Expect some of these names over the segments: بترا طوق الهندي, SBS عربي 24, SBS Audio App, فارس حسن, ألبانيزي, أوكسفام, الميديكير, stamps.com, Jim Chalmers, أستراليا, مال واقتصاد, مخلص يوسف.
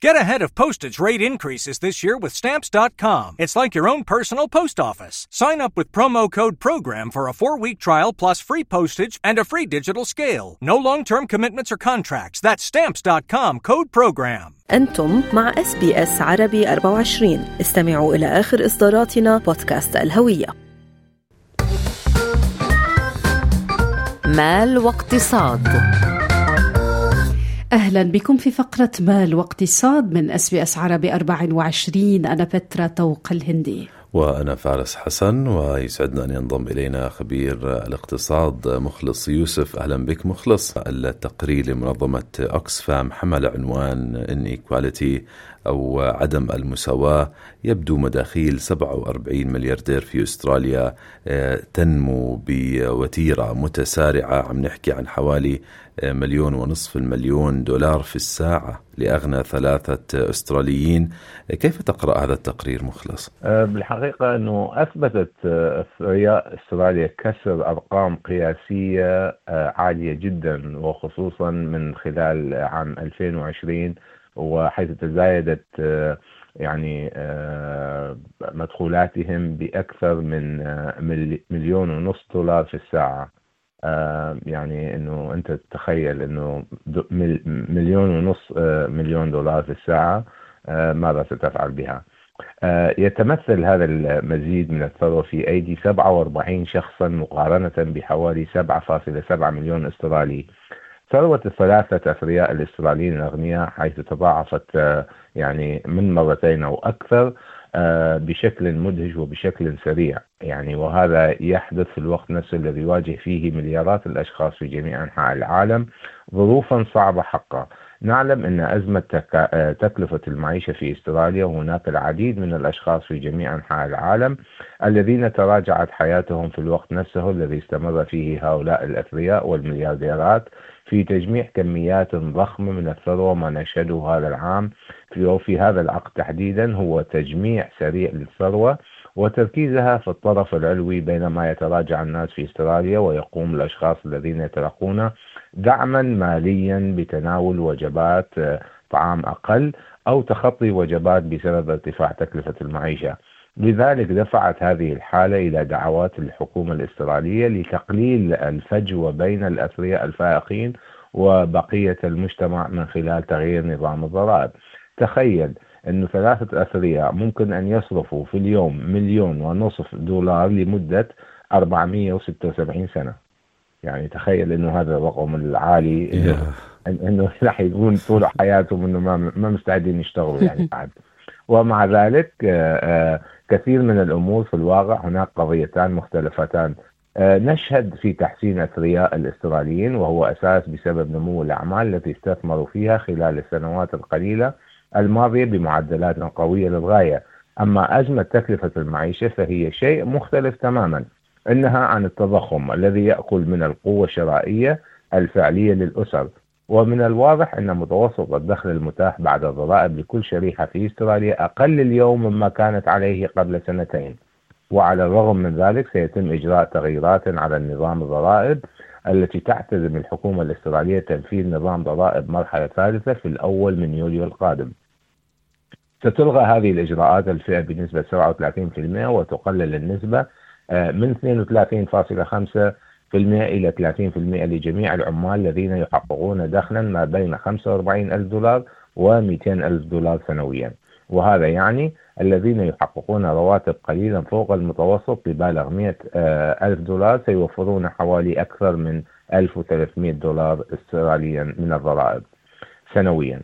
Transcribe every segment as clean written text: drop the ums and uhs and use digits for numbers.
Get ahead of postage rate increases this year with Stamps.com. It's like your own personal post office. Sign up with promo code PROGRAM for a 4-week trial plus free postage and a free digital scale. No long-term commitments or contracts. That's Stamps.com code PROGRAM. أنتم مع SBS عربي 24. استمعوا إلى آخر إصداراتنا بودكاست الهوية. مال واقتصاد. أهلا بكم في فقرة مال واقتصاد من SBS عربي 24. أنا بترا طوق الهندي. وأنا فارس حسن، ويسعدنا أن ينضم إلينا خبير الاقتصاد مخلص يوسف. أهلا بك مخلص. التقرير لمنظمة أوكسفام حمل عنوان Inequality أو عدم المساواة. يبدو مداخيل 47 ملياردير في أستراليا تنمو بوتيرة متسارعة. عم نحكي عن حوالي 1.5 مليون دولار في الساعة لأغنى 3 أستراليين. كيف تقرأ هذا التقرير مخلص؟ بالحقيقة أنه أثبتت أستراليا كسر أرقام قياسية عالية جدا، وخصوصا من خلال عام 2020، وحيث تزايدت مدخولاتهم بأكثر من 1.5 مليون دولار في الساعة. يعني انه انت تتخيل انه 1.5 مليون دولار في الساعة ماذا ستفعل بها. يتمثل هذا المزيد من الثروة في أيدي 47 شخصا مقارنة بحوالي 7.7 مليون استرالي. ثروة الثلاثة أثرياء الاستراليين الأغنياء حيث تضاعفت من مرتين أو أكثر بشكل مدهش وبشكل سريع، وهذا يحدث في الوقت نفسه الذي يواجه فيه مليارات الأشخاص في جميع أنحاء العالم ظروفا صعبة حقا. نعلم أن أزمة تكلفة المعيشة في استراليا، وهناك العديد من الأشخاص في جميع أنحاء العالم الذين تراجعت حياتهم في الوقت نفسه الذي استمر فيه هؤلاء الأثرياء والمليارديرات في تجميع كميات ضخمة من الثروة. ما نشهده هذا العام في هذا العقد تحديدا هو تجميع سريع للثروة وتركيزها في الطرف العلوي، بينما يتراجع الناس في استراليا ويقوم الأشخاص الذين يتلقون دعما ماليا بتناول وجبات طعام أقل أو تخطي وجبات بسبب ارتفاع تكلفة المعيشة. لذلك دفعت هذه الحالة إلى دعوات الحكومة الاسترالية لتقليل الفجوة بين الأثرياء الفائقين وبقية المجتمع من خلال تغيير نظام الضرائب. تخيل أن 3 أثرياء ممكن أن يصرفوا في اليوم 1.5 مليون دولار لمدة 476 سنة. تخيل أنه هذا الرقم العالي أنه راح يكون طول حياتهم أنه ما مستعدين يشتغلوا بعد. ومع ذلك كثير من الأمور في الواقع هناك قضيتان مختلفتان. نشهد في تحسين أثرياء الاستراليين، وهو أساس بسبب نمو الأعمال التي استثمروا فيها خلال السنوات القليلة الماضية بمعدلات قوية للغاية. أما أزمة تكلفة المعيشة فهي شيء مختلف تماما، إنها عن التضخم الذي يأكل من القوة الشرائية الفعلية للأسر. ومن الواضح أن متوسط الدخل المتاح بعد الضرائب لكل شريحة في استراليا أقل اليوم مما كانت عليه قبل 2 سنين. وعلى الرغم من ذلك سيتم إجراء تغييرات على النظام الضرائب التي تعتزم الحكومة الاسترالية تنفيذ نظام ضرائب مرحلة ثالثة في الأول من يوليو القادم. ستلغى هذه الإجراءات الفئة بنسبة 37% وتقلل النسبة من 32.5% إلى 30% لجميع العمال الذين يحققون دخلا ما بين 45,000 دولار و200,000 دولار سنويا، وهذا الذين يحققون رواتب قليلا فوق المتوسط ببالغ 100,000 دولار سيوفرون حوالي أكثر من 1300 دولار استراليا من الضرائب سنويا.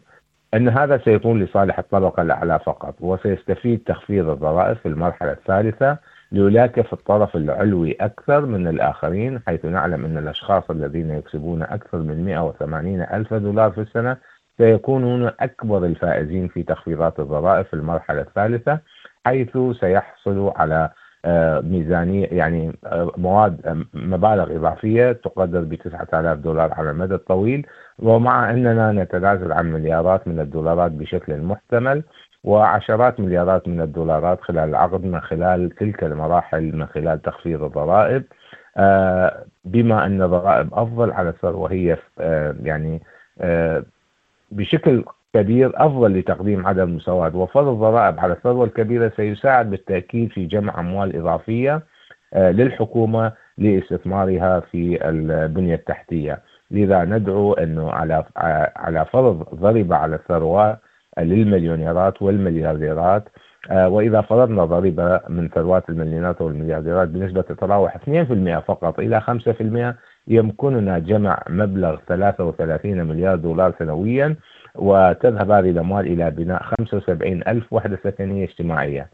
أن هذا سيكون لصالح الطبقة الأعلى فقط، وسيستفيد تخفيض الضرائب في المرحلة الثالثة لولاك في الطرف العلوي أكثر من الآخرين، حيث نعلم أن الأشخاص الذين يكسبون أكثر من 180,000 دولار في السنة سيكونون أكبر الفائزين في تخفيضات الضرائب في المرحلة الثالثة، حيث سيحصلوا على ميزانية مبالغ إضافية تقدر ب9,000 دولار على المدى الطويل. ومع أننا نتنازل عن مليارات من الدولارات بشكل محتمل وعشرات مليارات من الدولارات خلال العقد من خلال تلك المراحل من خلال تخفيض الضرائب، بما أن الضرائب أفضل على الثروة هي بشكل كبير أفضل لتقديم عدم المساواة، وفرض ضرائب على الثروة الكبيرة سيساعد بالتأكيد في جمع أموال إضافية للحكومة لاستثمارها في البنية التحتية. لذا ندعو أنه على فرض ضريبة على الثروة للمليونيرات والمليارديرات، وإذا فرضنا ضريبة من ثروات المليونيرات والمليارديرات بنسبة تتراوح 2% فقط إلى 5%، يمكننا جمع مبلغ 33 مليار دولار سنويا، وتذهب هذه الأموال إلى بناء 75 ألف وحدة سكنية اجتماعية.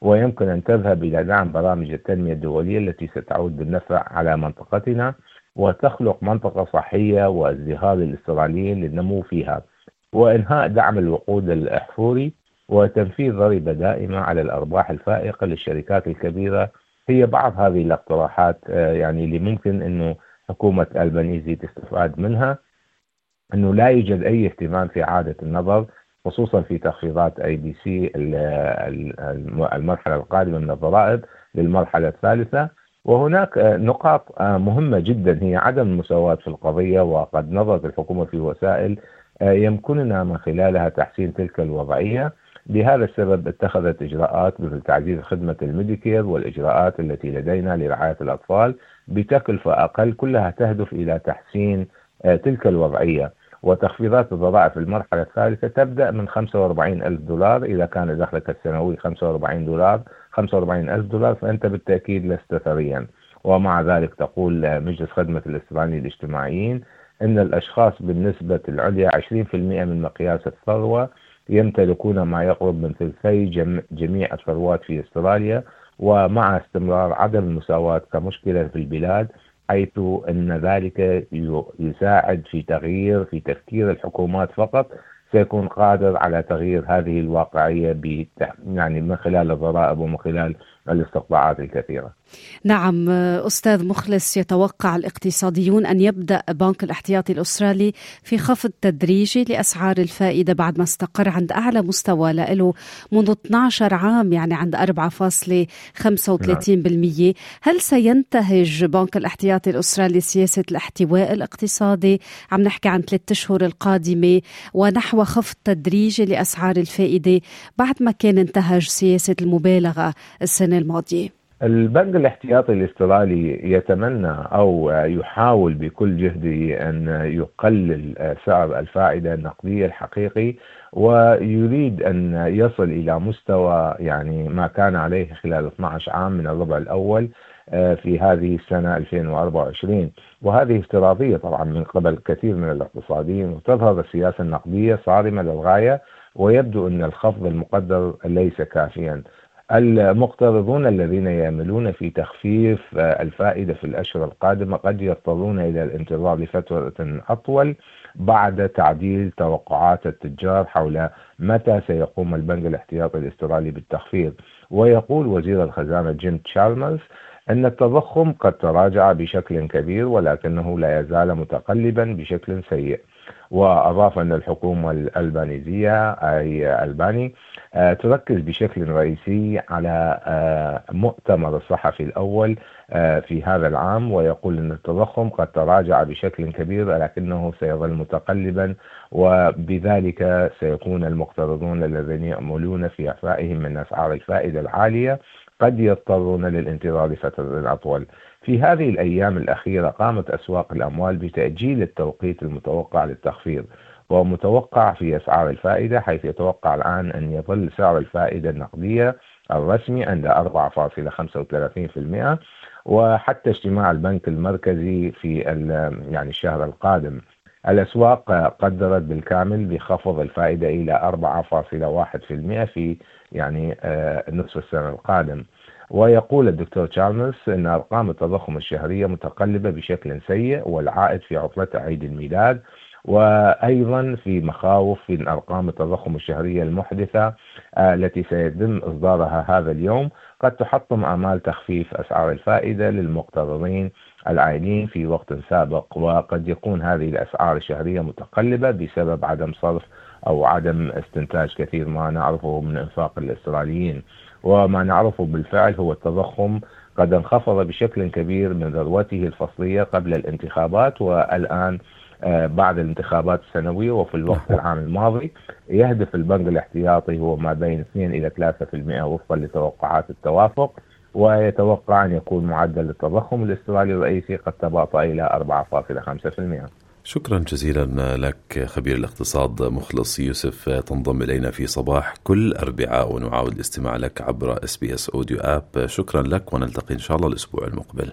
ويمكن أن تذهب إلى دعم برامج التنمية الدولية التي ستعود بالنفع على منطقتنا وتخلق منطقة صحية وازدهار للإسرائيليين للنمو فيها، وإنهاء دعم الوقود الأحفوري، وتنفيذ ضريبة دائمة على الأرباح الفائقة للشركات الكبيرة. هي بعض هذه الاقتراحات اللي ممكن أنه حكومة ألبانيزي تستفاد منها. أنه لا يوجد أي اهتمام في إعادة النظر، خصوصا في تخفيضات ABC المرحلة القادمة من الضرائب للمرحلة الثالثة. وهناك نقاط مهمة جدا هي عدم المساواة في القضية، وقد نظرت الحكومة في وسائل يمكننا من خلالها تحسين تلك الوضعية. لهذا السبب اتخذت إجراءات مثل تعزيز خدمة الميديكير والإجراءات التي لدينا لرعاية الأطفال بتكلفة أقل، كلها تهدف إلى تحسين تلك الوضعية. وتخفيضات الضرائب في المرحلة الثالثة تبدأ من 45 ألف دولار. إذا كان دخلك السنوي 45 ألف دولار فأنت بالتأكيد لست ثريا. ومع ذلك تقول مجلس خدمة الإسرائيليين الاجتماعيين أن الأشخاص بالنسبة العليا 20% من مقياس الثروة يمتلكون ما يقرب من ثلثي جميع الثروات في أستراليا. ومع استمرار عدم المساواة كمشكلة في البلاد، حيث أن ذلك يساعد في تغيير في تفكير الحكومات فقط، سيكون قادر على تغيير هذه الواقعية من خلال الضرائب ومن خلال الاستطلاعات الكثيرة. نعم أستاذ مخلص، يتوقع الاقتصاديون أن يبدأ بنك الاحتياطي الأسترالي في خفض تدريجي لأسعار الفائدة بعد ما استقر عند أعلى مستوى له منذ 12 عام، عند 4.35%. نعم. هل سينتهج بنك الاحتياطي الأسترالي سياسة الاحتواء الاقتصادي، عم نحكي عن 3 أشهر القادمة، ونحو خفض تدريجي لأسعار الفائدة بعد ما كان انتهج سياسة المبالغة السنة الماضية؟ البنك الاحتياطي الأسترالي يتمنى أو يحاول بكل جهده أن يقلل سعر الفائدة النقدية الحقيقي، ويريد أن يصل إلى مستوى ما كان عليه خلال 12 عام من الربع الأول في هذه السنة 2024. وهذه افتراضية طبعا من قبل كثير من الاقتصاديين، وتظهر السياسة النقدية صارمة للغاية، ويبدو أن الخفض المقدر ليس كافيا. المقترضون الذين يعملون في تخفيف الفائدة في الأشهر القادمة قد يضطرون إلى الانتظار لفترة أطول بعد تعديل توقعات التجار حول متى سيقوم البنك الاحتياطي الأسترالي بالتخفيض. ويقول وزير الخزانة جيم تشالمرز أن التضخم قد تراجع بشكل كبير، ولكنه لا يزال متقلبا بشكل سيء. وأضاف أن الحكومة الألبانيزية أي ألباني تركز بشكل رئيسي على مؤتمر الصحفي الأول في هذا العام، ويقول أن التضخم قد تراجع بشكل كبير لكنه سيظل متقلبا، وبذلك سيكون المقترضون الذين يأملون في إعفائهم من أسعار الفائدة العالية قد يضطرون للانتظار لفترة أطول. في هذه الأيام الأخيرة قامت أسواق الأموال بتأجيل التوقيت المتوقع للتخفيض، ومتوقع في أسعار الفائدة، حيث يتوقع الآن أن يظل سعر الفائدة النقدية الرسمي عند 4.35% وحتى اجتماع البنك المركزي في الشهر القادم. الأسواق قدرت بالكامل بخفض الفائدة إلى 4.1% في نصف السنة القادم. ويقول الدكتور تشارلز أن أرقام التضخم الشهرية متقلبة بشكل سيء، والعائد في عطلة عيد الميلاد، وأيضا في مخاوف في أرقام التضخم الشهرية المحدثة التي سيتم إصدارها هذا اليوم قد تحطم آمال تخفيف أسعار الفائدة للمقترضين العائلين في وقت سابق. وقد يكون هذه الأسعار الشهرية متقلبة بسبب عدم صرف أو عدم استنتاج كثير ما نعرفه من إنفاق الإسرائيليين. وما نعرفه بالفعل هو التضخم قد انخفض بشكل كبير من ذروته الفصلية قبل الانتخابات، والآن بعد الانتخابات السنوية وفي الوقت العام الماضي يهدف البنك الاحتياطي هو ما بين 2 إلى 3% وفقا لتوقعات التوافق، ويتوقع أن يكون معدل التضخم الأسترالي الرئيسي قد تباطأ إلى 4.5%. شكرا جزيلا لك خبير الاقتصاد مخلص يوسف، تنضم إلينا في صباح كل أربعاء ونعاود الاستماع لك عبر SBS Audio App. شكرا لك ونلتقي إن شاء الله الأسبوع المقبل.